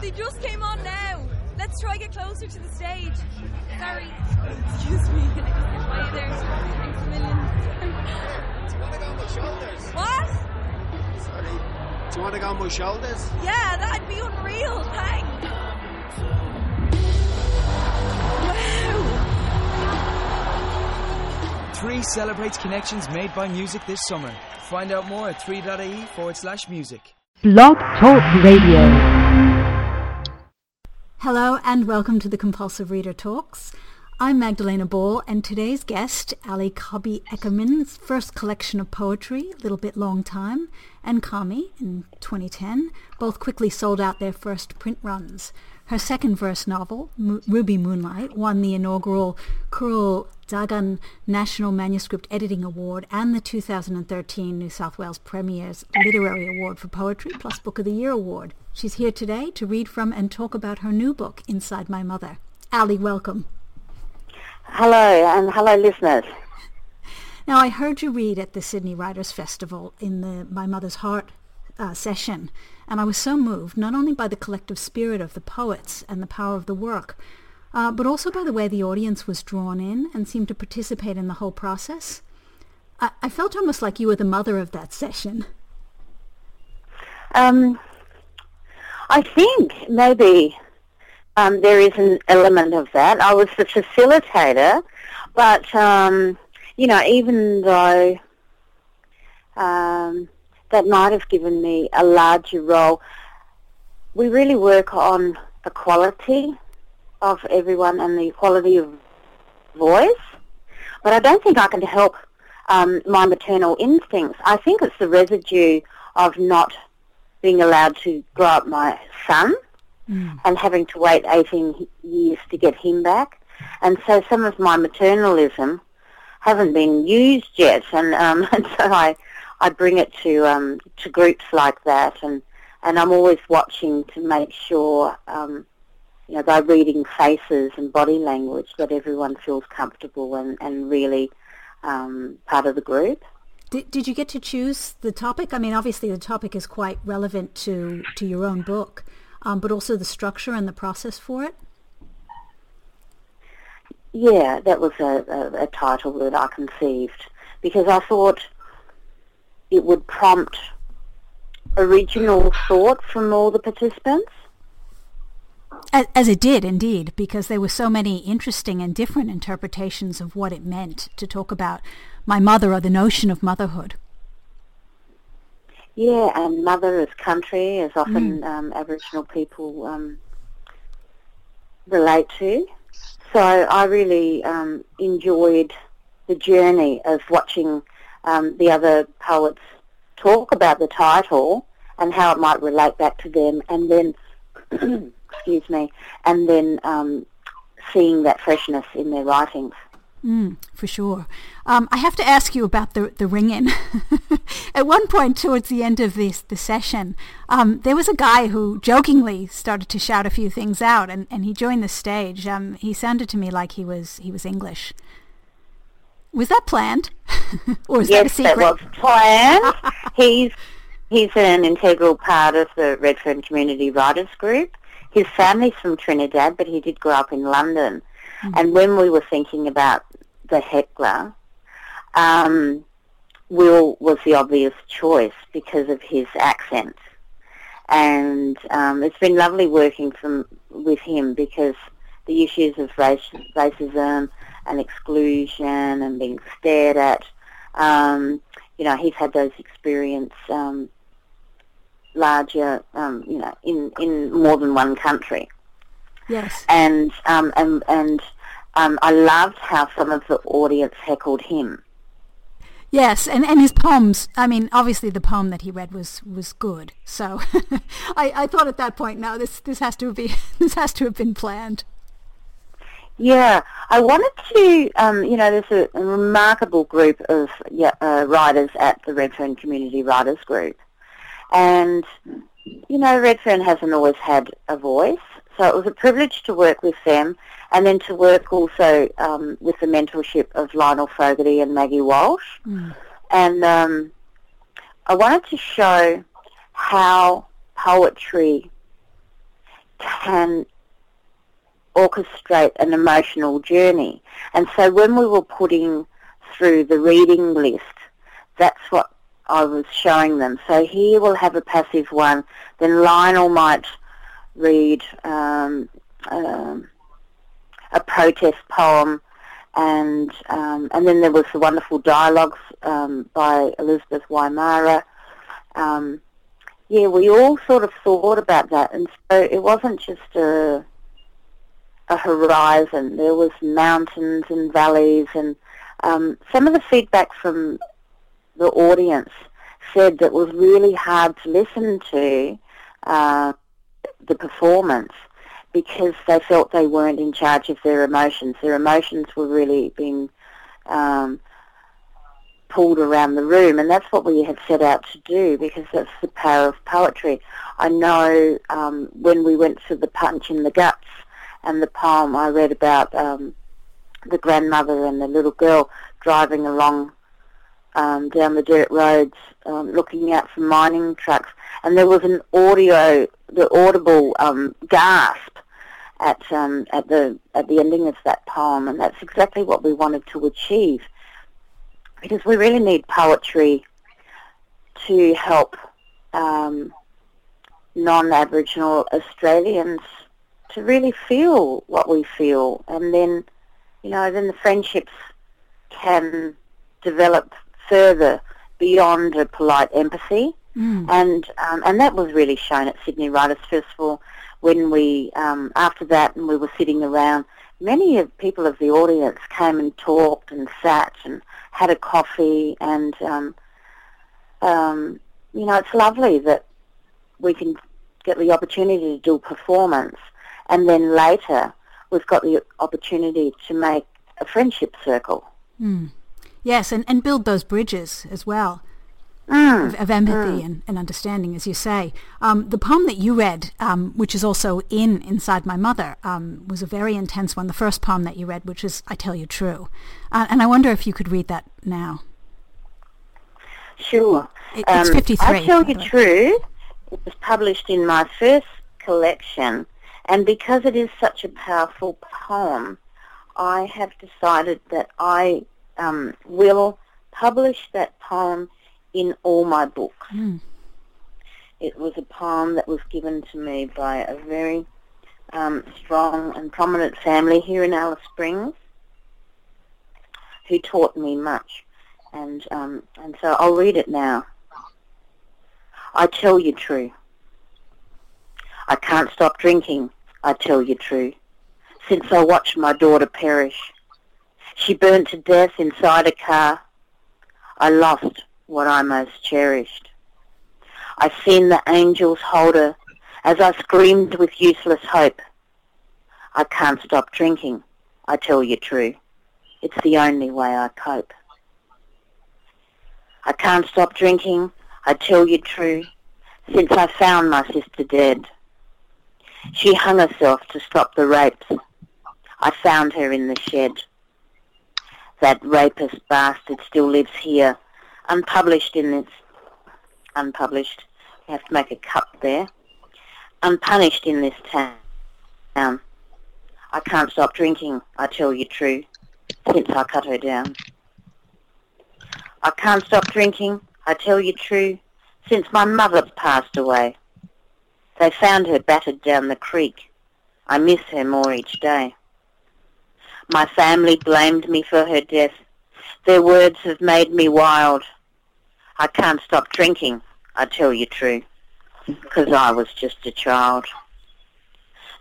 They just came on now. Let's try get closer to the stage. Sorry. Excuse me. Hi there. Thanks a million. Do you want to go on my shoulders? What? Sorry. Do you want to go on my shoulders? Yeah, that'd be unreal. Thanks. Wow. 3 celebrates connections made by music this summer. Find out more at 3.ie/music. Blog Talk Radio. Hello and welcome to the Compulsive Reader Talks. I'm Magdalena Ball, and today's guest, Ali Cobby Eckerman's first collection of poetry, A Little Bit Long Time, and Kami in 2010, both quickly sold out their first print runs. Her second verse novel, Ruby Moonlight, won the inaugural Kuril Dagan National Manuscript Editing Award and the 2013 New South Wales Premier's Literary Award for Poetry plus Book of the Year Award. She's here today to read from and talk about her new book, Inside My Mother. Ali, welcome. Hello, and hello, listeners. Now, I heard you read at the Sydney Writers' Festival in the My Mother's Heart session, and I was so moved not only by the collective spirit of the poets and the power of the work, but also by the way the audience was drawn in and seemed to participate in the whole process. I felt almost like you were the mother of that session. I think maybe there is an element of that. I was the facilitator, but, even though... that might have given me a larger role. We really work on the quality of everyone and the quality of voice, but I don't think I can help my maternal instincts. I think it's the residue of not being allowed to grow up my son and having to wait 18 years to get him back. And so some of my maternalism haven't been used yet, and so I bring it to groups like that, and I'm always watching to make sure, by reading faces and body language, that everyone feels comfortable and really part of the group. Did you get to choose the topic? I mean, obviously the topic is quite relevant to your own book, but also the structure and the process for it? Yeah, that was a title that I conceived, because I thought it would prompt original thought from all the participants. As it did, indeed, because there were so many interesting and different interpretations of what it meant to talk about my mother or the notion of motherhood. Yeah, and mother as country, as often Aboriginal people relate to. So I really enjoyed the journey of watching the other poets talk about the title and how it might relate back to them, and then, seeing that freshness in their writings. For sure. I have to ask you about the ring-in. At one point towards the end of the session, there was a guy who jokingly started to shout a few things out, and he joined the stage. He sounded to me like he was English. Was that planned? Or is that a secret? Yes, that was planned. He's an integral part of the Redfern Community Writers Group. His family's from Trinidad, but he did grow up in London. Mm-hmm. And when we were thinking about the heckler, Will was the obvious choice because of his accent. And it's been lovely working with him, because the issues of racism and exclusion and being stared at, he's had those experiences larger, in more than one country. Yes. And I loved how some of the audience heckled him. Yes, and his poems, I mean, obviously the poem that he read was good. So I thought at that point, no, this has to have been planned. Yeah, I wanted to, there's a remarkable group of writers at the Redfern Community Writers Group. And, Redfern hasn't always had a voice, so it was a privilege to work with them, and then to work also with the mentorship of Lionel Fogarty and Maggie Walsh. Mm. And I wanted to show how poetry can orchestrate an emotional journey. And so when we were putting through the reading list, that's what I was showing them. So here we'll have a passive one, then Lionel might read a protest poem, and then there was the wonderful dialogues by Elizabeth Weimara. Yeah, we all sort of thought about that, and so it wasn't just a horizon. There was mountains and valleys, and some of the feedback from the audience said that it was really hard to listen to the performance because they felt they weren't in charge of their emotions. Their emotions were really being pulled around the room, and that's what we had set out to do because that's the power of poetry. I know when we went to the Punch in the Guts and the poem I read about the grandmother and the little girl driving along down the dirt roads, looking out for mining trucks, and there was the audible gasp at the ending of that poem, and that's exactly what we wanted to achieve, because we really need poetry to help non-Aboriginal Australians to really feel what we feel, and then, you know, then the friendships can develop further beyond a polite empathy. And that was really shown at Sydney Writers' Festival when we, after that, and we were sitting around, many of people of the audience came and talked and sat and had a coffee, and, you know, it's lovely that we can get the opportunity to do performance, and then later we've got the opportunity to make a friendship circle. Mm. Yes, and build those bridges as well of empathy and understanding, as you say. The poem that you read, which is also in Inside My Mother, was a very intense one, the first poem that you read, which is I Tell You True. And I wonder if you could read that now. Sure. It's 53. I Tell You True, it was published in my first collection, and because it is such a powerful poem, I have decided that I will publish that poem in all my books. Mm. It was a poem that was given to me by a very strong and prominent family here in Alice Springs who taught me much. And so I'll read it now. I tell you true. I can't stop drinking, I tell you true, since I watched my daughter perish. She burned to death inside a car. I lost what I most cherished. I seen the angels hold her as I screamed with useless hope. I can't stop drinking, I tell you true. It's the only way I cope. I can't stop drinking, I tell you true, since I found my sister dead. She hung herself to stop the rapes. I found her in the shed. That rapist bastard still lives here, unpublished, you have to make a cup there, unpunished in this town. I can't stop drinking, I tell you true, since I cut her down. I can't stop drinking, I tell you true, since my mother passed away. They found her battered down the creek. I miss her more each day. My family blamed me for her death. Their words have made me wild. I can't stop drinking, I tell you true, because I was just a child.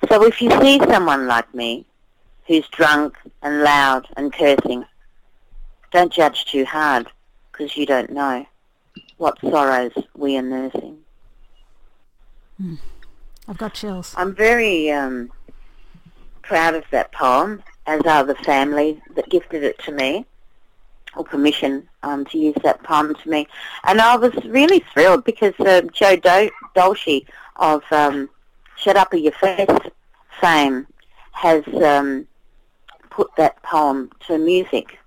So if you see someone like me who's drunk and loud and cursing, don't judge too hard, because you don't know what sorrows we are nursing. I've got chills. I'm very proud of that poem, as are the family that gifted it to me, or permission to use that poem to me. And I was really thrilled because Joe Dolce of Shut Up Your Face fame has put that poem to music.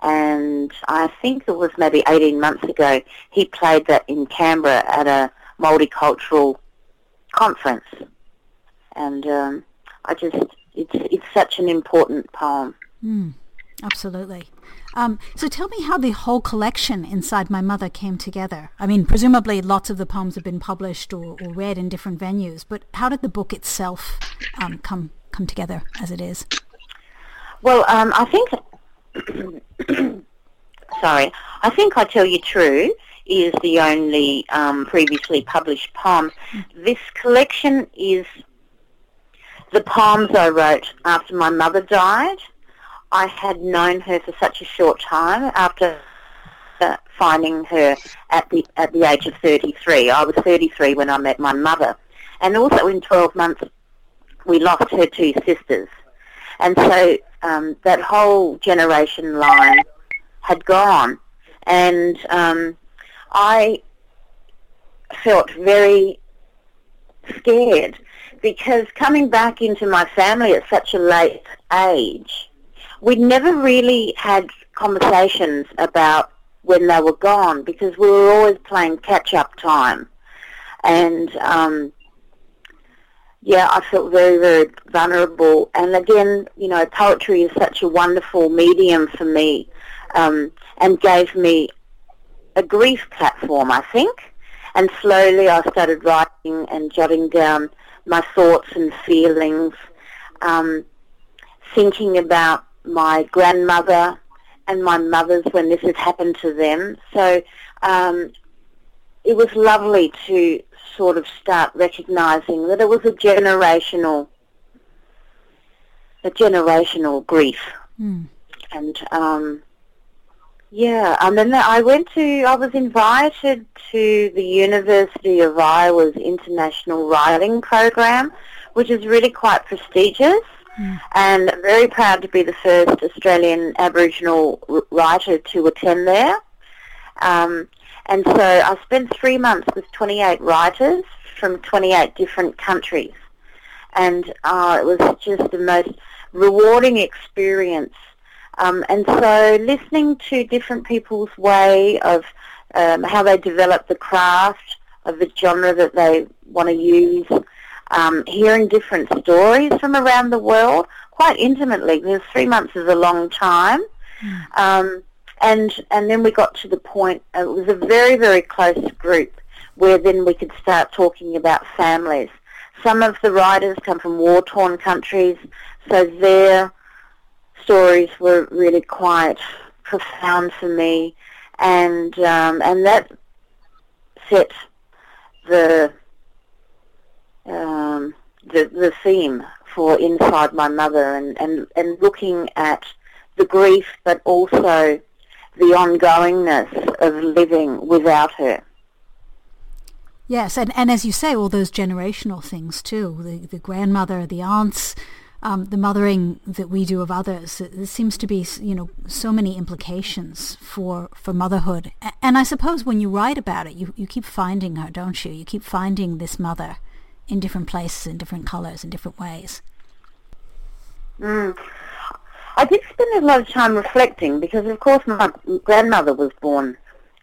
And I think it was maybe 18 months ago, he played that in Canberra at a multicultural conference. and it's such an important poem. Mm, absolutely. So tell me how the whole collection, Inside My Mother, came together. I mean, presumably lots of the poems have been published or read in different venues, but how did the book itself come together as it is? Well, I think I Tell You True is the only previously published poem. This collection is the poems I wrote after my mother died. I had known her for such a short time after finding her at the age of 33. I was 33 when I met my mother. And also in 12 months, we lost her two sisters. And so that whole generation line had gone. And I felt very scared because coming back into my family at such a late age, we never really had conversations about when they were gone because we were always playing catch-up time. And, I felt very, very vulnerable. And again, you know, poetry is such a wonderful medium for me and gave me a grief platform, I think. And slowly I started writing and jotting down my thoughts and feelings, thinking about my grandmother and my mother's when this had happened to them. So it was lovely to sort of start recognising that it was a generational grief. Mm. And I was invited to the University of Iowa's International Writing Program, which is really quite prestigious. Mm. And I'm very proud to be the first Australian Aboriginal writer to attend there. And so I spent 3 months with 28 writers from 28 different countries. And it was just the most rewarding experience. And so listening to different people's way of how they develop the craft of the genre that they want to use, hearing different stories from around the world quite intimately, because 3 months is a long time. Mm. And then we got to the point, it was a very, very close group where then we could start talking about families. Some of the writers come from war-torn countries, so their stories were really quite profound for me, and that set the theme for Inside My Mother, and looking at the grief but also the ongoingness of living without her. Yes, and as you say, all those generational things too, the grandmother, the aunts, the mothering that we do of others. There seems to be, you know, so many implications for motherhood. And I suppose when you write about it, you keep finding her, don't you? You keep finding this mother in different places, in different colours, in different ways. Mm. I did spend a lot of time reflecting because, of course, my grandmother was born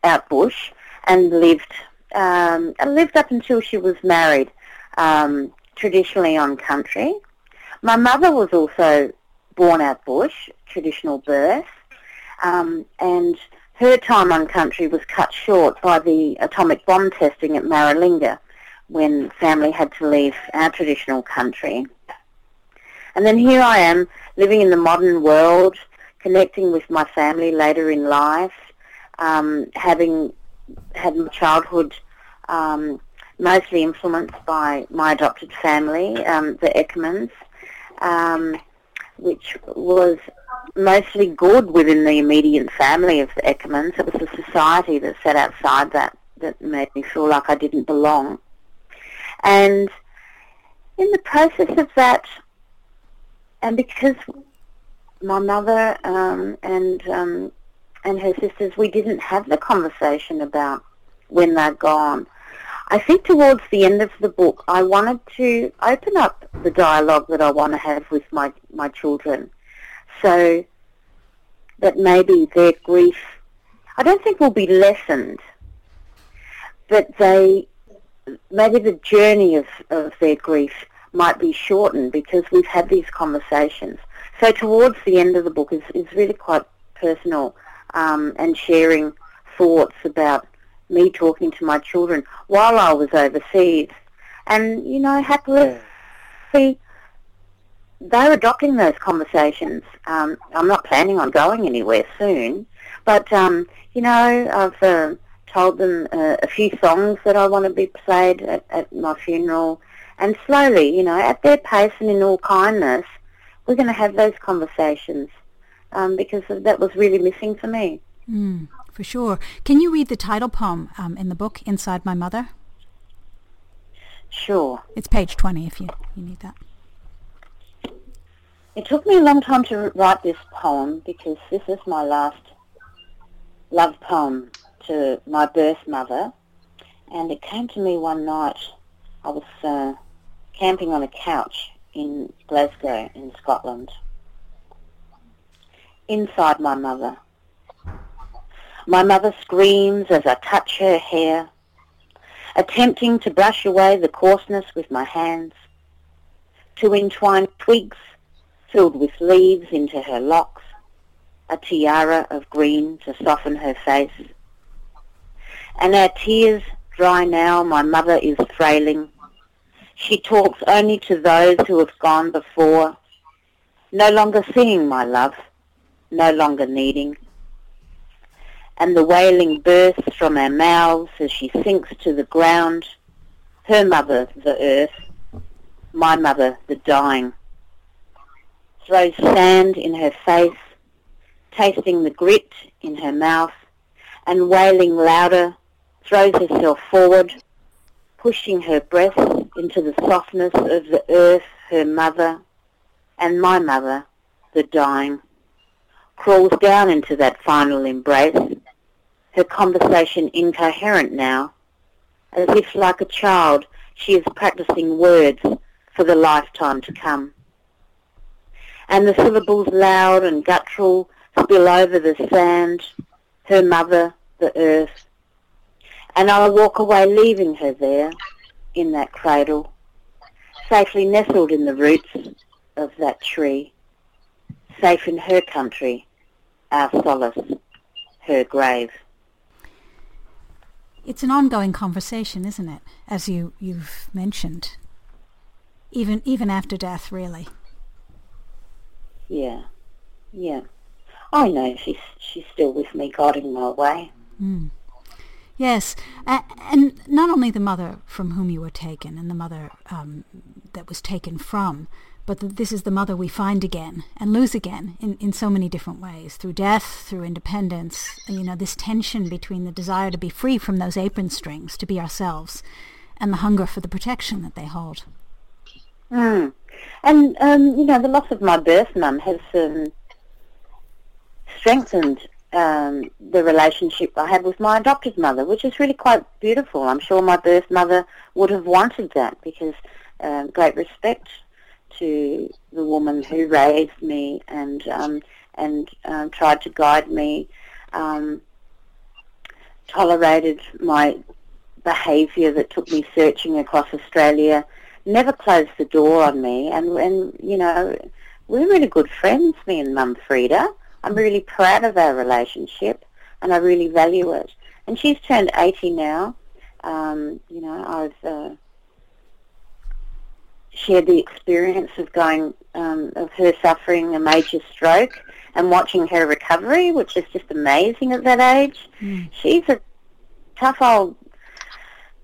out bush and lived up until she was married, traditionally on country. My mother was also born out bush, traditional birth, and her time on country was cut short by the atomic bomb testing at Maralinga, when family had to leave our traditional country. And then here I am, living in the modern world, connecting with my family later in life, having had my childhood mostly influenced by my adopted family, the Eckermans, which was mostly good within the immediate family of the Eckermans. It was the society that sat outside that made me feel like I didn't belong. And in the process of that, and because my mother and her sisters, we didn't have the conversation about when they're gone, I think towards the end of the book, I wanted to open up the dialogue that I want to have with my children, so that maybe their grief, I don't think will be lessened, but maybe the journey of their grief might be shortened because we've had these conversations. So towards the end of the book is really quite personal and sharing thoughts about me talking to my children while I was overseas. And, you know, happily, they're adopting those conversations. I'm not planning on going anywhere soon, but, you know, I've told them a few songs that I want to be played at my funeral. And slowly, you know, at their pace and in all kindness, we're going to have those conversations because that was really missing for me. Mm, for sure. Can you read the title poem in the book, Inside My Mother? Sure. It's page 20 if you need that. It took me a long time to write this poem because this is my last love poem to my birth mother, and it came to me one night. I was camping on a couch in Glasgow in Scotland. Inside my mother. My mother screams as I touch her hair, attempting to brush away the coarseness with my hands, to entwine twigs filled with leaves into her locks, a tiara of green to soften her face. And our tears dry now, my mother is frailing. She talks only to those who have gone before, no longer seeing my love, no longer needing. And the wailing bursts from our mouths as she sinks to the ground, her mother, the earth, my mother, the dying. Throws sand in her face, tasting the grit in her mouth, and wailing louder, throws herself forward, pushing her breast into the softness of the earth, her mother, and my mother, the dying, crawls down into that final embrace, her conversation incoherent now, as if like a child she is practicing words for the lifetime to come. And the syllables loud and guttural spill over the sand, her mother, the earth, and I walk away leaving her there in that cradle, safely nestled in the roots of that tree, safe in her country, our solace, her grave. It's an ongoing conversation, isn't it, as you've mentioned, even after death, really. Yeah. I know she's still with me, guiding my way. Mm. Yes, and not only the mother from whom you were taken and the mother that was taken from, but this is the mother we find again and lose again in so many different ways, through death, through independence, and, you know, this tension between the desire to be free from those apron strings, to be ourselves, and the hunger for the protection that they hold. Mm. And, you know, the loss of my birth mum has strengthened the relationship I had with my adopted mother, which is really quite beautiful. I'm sure my birth mother would have wanted that because great respect to the woman who raised me and tried to guide me, tolerated my behaviour that took me searching across Australia, never closed the door on me, and you know, we're really good friends, me and Mum Frieda. I'm really proud of our relationship, and I really value it. And she's turned 80 now. You know, I've shared the experience of going, of her suffering a major stroke and watching her recovery, which is just amazing at that age. Mm. She's a tough old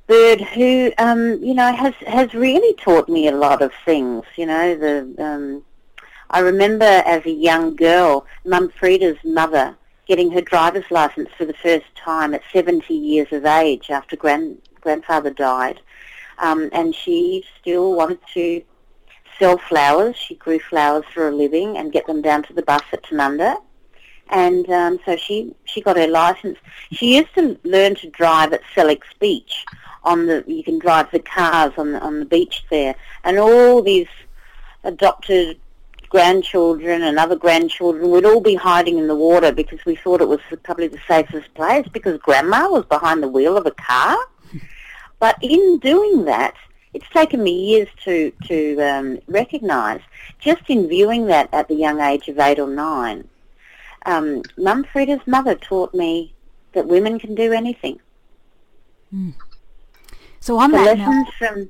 bird who, you know, has really taught me a lot of things. You know, I remember as a young girl, Mum Frieda's mother getting her driver's licence for the first time at 70 years of age after grandfather died. And she still wanted to sell flowers. She grew flowers for a living and get them down to the bus at Tanunda. And so she got her licence. She used to learn to drive at Sellicks Beach. You can drive the cars on the beach there. And all these adopted grandchildren and other grandchildren would all be hiding in the water because we thought it was probably the safest place because Grandma was behind the wheel of a car. But in doing that, it's taken me years to recognise, just in viewing that at the young age of 8 or 9. Mum Frieda's mother taught me that women can do anything. Mm. So on the that lessons note, from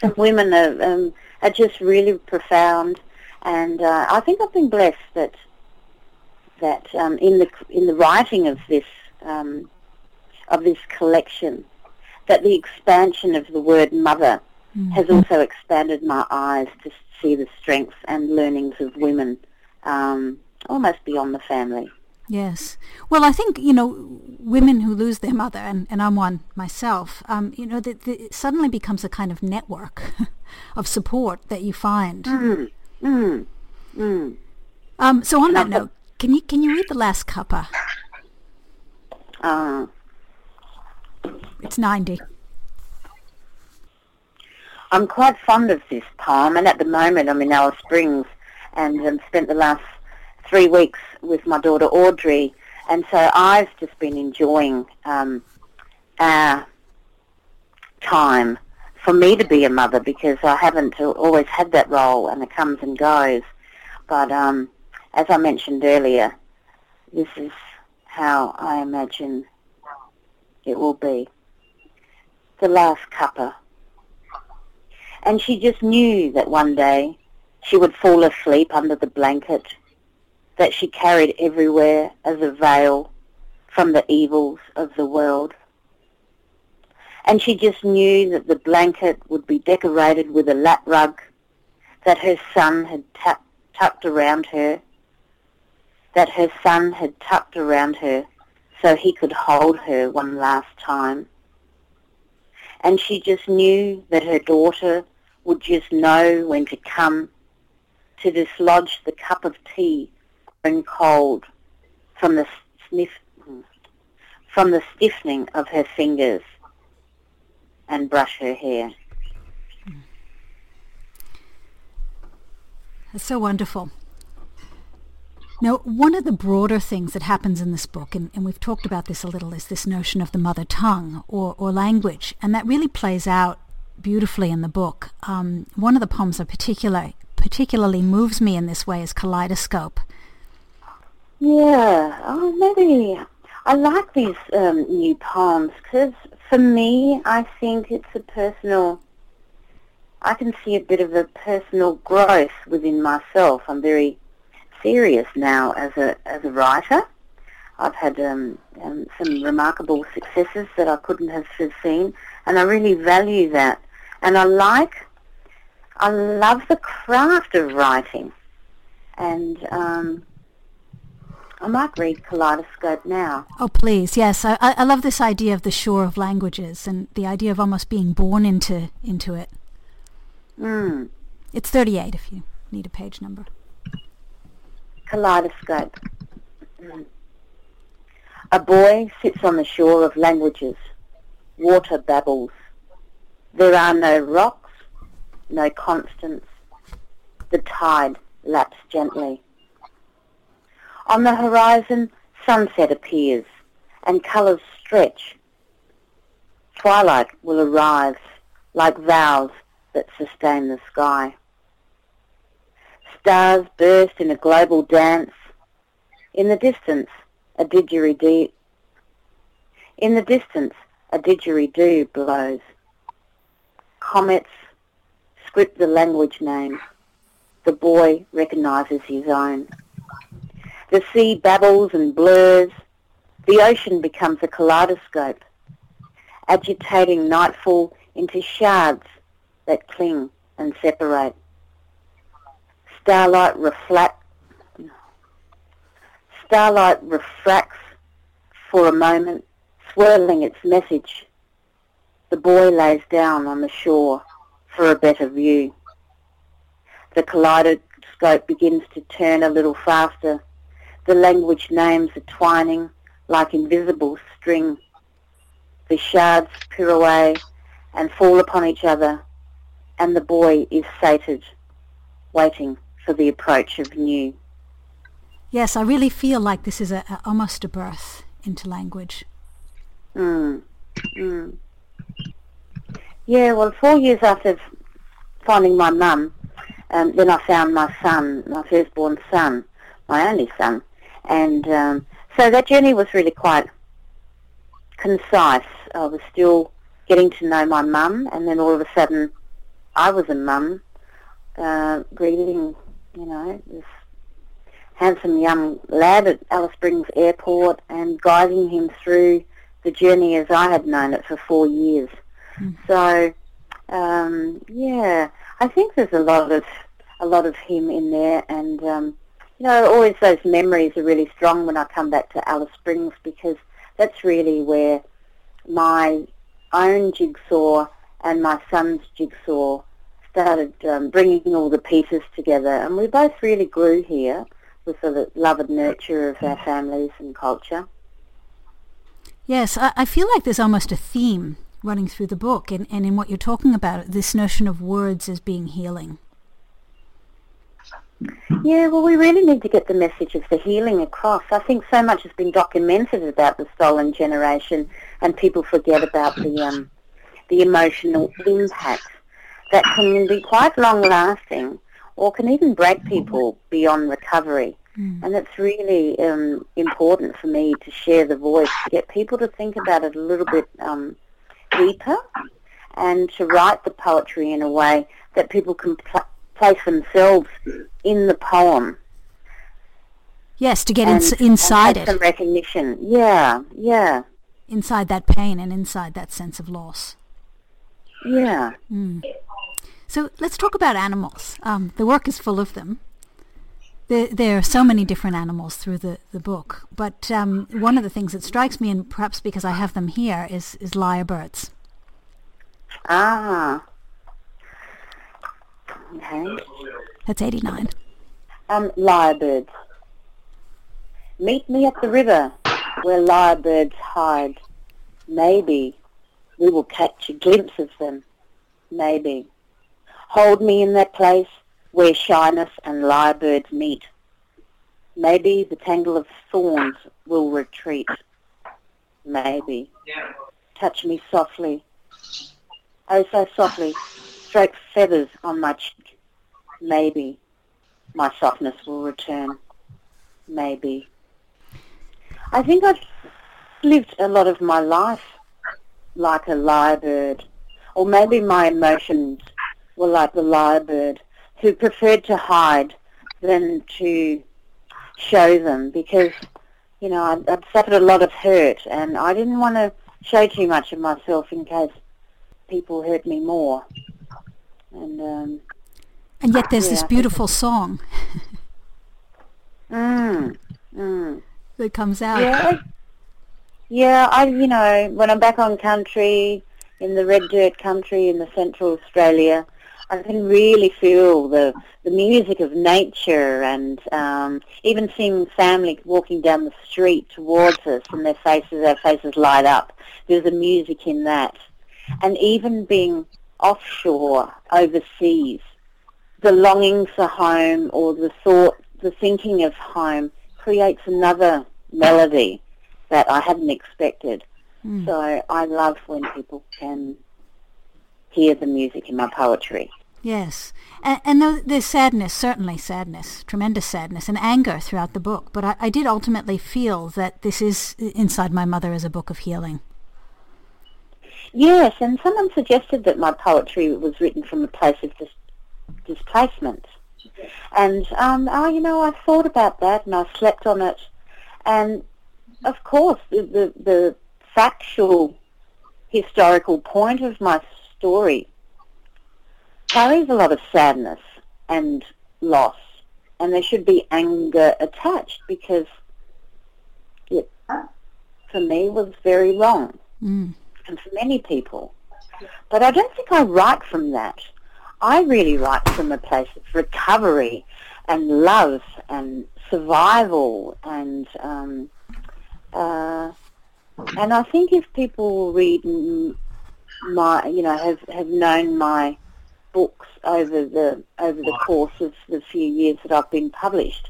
from women are just really profound, and I think I've been blessed that in the writing of this collection, that the expansion of the word mother has also expanded my eyes to see the strengths and learnings of women almost beyond the family. Yes. Well, I think, women who lose their mother, and I'm one myself, it suddenly becomes a kind of network of support that you find. So on that note, can you read the last cuppa? It's 90. I'm quite fond of this poem, and at the moment I'm in Alice Springs, and spent the last 3 weeks with my daughter Audrey, and so I've just been enjoying our time for me to be a mother, because I haven't always had that role, and it comes and goes. But as I mentioned earlier, this is how I imagine it will be. The last cuppa. And she just knew that one day she would fall asleep under the blanket that she carried everywhere as a veil from the evils of the world. And she just knew that the blanket would be decorated with a lap rug that her son had tucked around her, so he could hold her one last time. And she just knew that her daughter would just know when to come to dislodge the cup of tea and cold from the stiffening of her fingers and brush her hair. That's so wonderful. Now, one of the broader things that happens in this book, and we've talked about this a little, is this notion of the mother tongue or language, and that really plays out beautifully in the book. One of the poems that particularly moves me in this way is Kaleidoscope. Yeah, maybe I like these new poems, because for me, I think it's I can see a bit of a personal growth within myself. I'm very serious now as a writer. I've had some remarkable successes that I couldn't have foreseen, and I really value that. And I love the craft of writing, and I might read Kaleidoscope now. Oh, please, yes. I love this idea of the shore of languages and the idea of almost being born into it. Mm. It's 38 if you need a page number. Kaleidoscope. A boy sits on the shore of languages. Water babbles. There are no rocks, no constants. The tide laps gently. On the horizon, sunset appears, and colours stretch. Twilight will arrive, like vows that sustain the sky. Stars burst in a global dance. In the distance, a didgeridoo blows. Comets script the language name. The boy recognises his own. The sea babbles and blurs. The ocean becomes a kaleidoscope, agitating nightfall into shards that cling and separate. Starlight refracts for a moment, swirling its message. The boy lays down on the shore for a better view. The kaleidoscope begins to turn a little faster. The language names are twining like invisible string. The shards pirouette and fall upon each other, and the boy is sated, waiting for the approach of new. Yes, I really feel like this is almost a birth into language. Yeah, well, 4 years after finding my mum, then I found my son, my firstborn son, my only son. And so that journey was really quite concise. I was still getting to know my mum, and then all of a sudden I was a mum, greeting, you know, this handsome young lad at Alice Springs Airport and guiding him through the journey as I had known it for 4 years. Mm. So, yeah, I think there's a lot of him in there, and you know, always those memories are really strong when I come back to Alice Springs, because that's really where my own jigsaw and my son's jigsaw started bringing all the pieces together, and we both really grew here with the love and nurture of our families and culture. Yes, I feel like there's almost a theme running through the book and in what you're talking about, this notion of words as being healing. Yeah, well, we really need to get the message of the healing across. I think so much has been documented about the stolen generation, and people forget about the emotional impact that can be quite long-lasting or can even break people beyond recovery. Mm. And it's really important for me to share the voice, to get people to think about it a little bit deeper, and to write the poetry in a way that people can place themselves in the poem. Yes, to get inside it. And recognition, yeah. Inside that pain and inside that sense of loss. Yeah. Mm. So let's talk about animals. The work is full of them. There are so many different animals through the book, but one of the things that strikes me, and perhaps because I have them here, is lyrebirds. Ah. Okay. That's 89. Lyrebirds. Meet me at the river where lyrebirds hide. Maybe we will catch a glimpse of them. Maybe. Hold me in that place where shyness and lyrebirds meet. Maybe the tangle of thorns will retreat. Maybe. Yeah. Touch me softly. Oh, so softly. Stroke feathers on my cheek. Maybe. My softness will return. Maybe. I think I've lived a lot of my life like a lyrebird. Or maybe my emotions were like the lyrebird, who preferred to hide than to show them, because, you know, I'd suffered a lot of hurt, and I didn't want to show too much of myself in case people hurt me more. And yet there's this beautiful song that comes out. Yeah, I, you know, when I'm back on country, in the red dirt country in the central Australia, I can really feel the music of nature, and even seeing family walking down the street towards us, and our faces light up. There's a music in that. And even being offshore, overseas, the longing for home, or the thinking of home, creates another melody that I hadn't expected. Mm. So I love when people can hear the music in my poetry. Yes, and there's sadness, certainly sadness, tremendous sadness, and anger throughout the book. But I did ultimately feel that this is, Inside My Mother, is a book of healing. Yes, and someone suggested that my poetry was written from a place of displacement. And, you know, I thought about that, and I slept on it. And, of course, the factual, historical point of my story carries a lot of sadness and loss, and there should be anger attached, because it, for me, was very wrong, and for many people. But I don't think I write from that. I really write from a place of recovery and love and survival, and I think if people read my, you know, have known my books over the course of the few years that I've been published,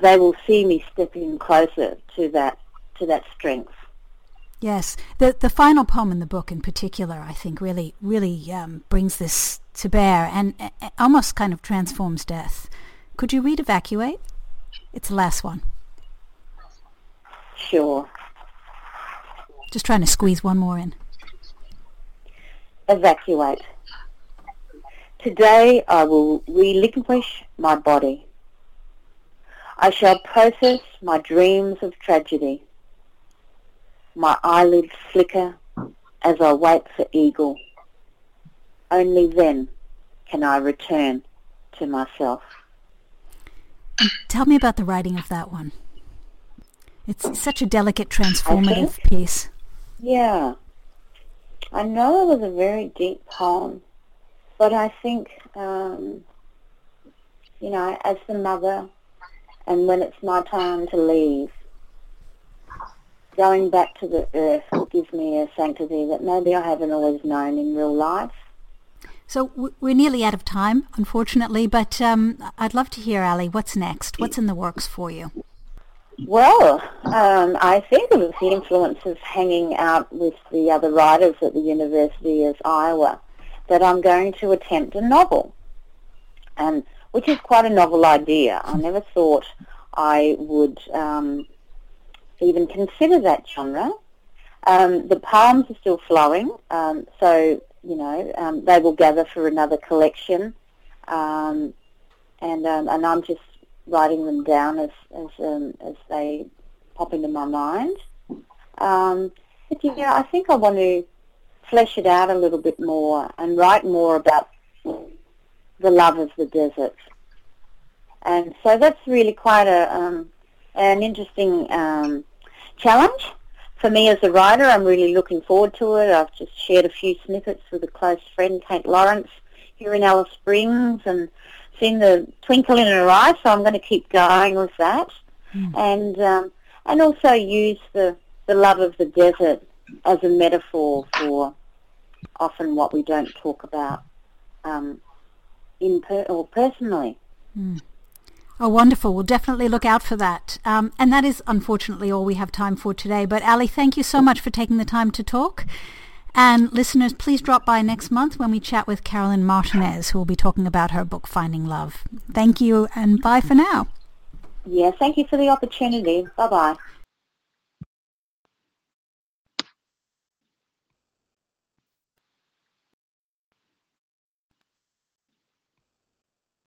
they will see me stepping closer to that strength. Yes, the final poem in the book in particular, I think, really brings this to bear and almost kind of transforms death. Could you read Evacuate? It's the last one. Sure. Just trying to squeeze one more in. Evacuate. Today I will relinquish my body. I shall process my dreams of tragedy. My eyelids flicker as I wait for Eagle. Only then can I return to myself. Tell me about the writing of that one. It's such a delicate, transformative piece. Yeah. I know it was a very deep poem, but I think, as the mother, and when it's my time to leave, going back to the earth gives me a sanctity that maybe I haven't always known in real life. So we're nearly out of time, unfortunately, but I'd love to hear, Ali, what's next? What's in the works for you? Well, I think it was the influence of hanging out with the other writers at the University of Iowa that I'm going to attempt a novel, which is quite a novel idea. I never thought I would... even consider that genre. The poems are still flowing, so they will gather for another collection, and I'm just writing them down as they pop into my mind. But I think I want to flesh it out a little bit more and write more about the love of the desert. And so that's really quite an interesting challenge for me as a writer. I'm really looking forward to it. I've just shared a few snippets with a close friend, Kate Lawrence, here in Alice Springs, and seen the twinkle in her eye, so I'm going to keep going with that. And also use the love of the desert as a metaphor for often what we don't talk about personally. Mm. Oh, wonderful. We'll definitely look out for that. And that is, unfortunately, all we have time for today. But Ali, thank you so much for taking the time to talk. And listeners, please drop by next month when we chat with Carolyn Martinez, who will be talking about her book, Finding Love. Thank you, and bye for now. Yeah, thank you for the opportunity. Bye-bye.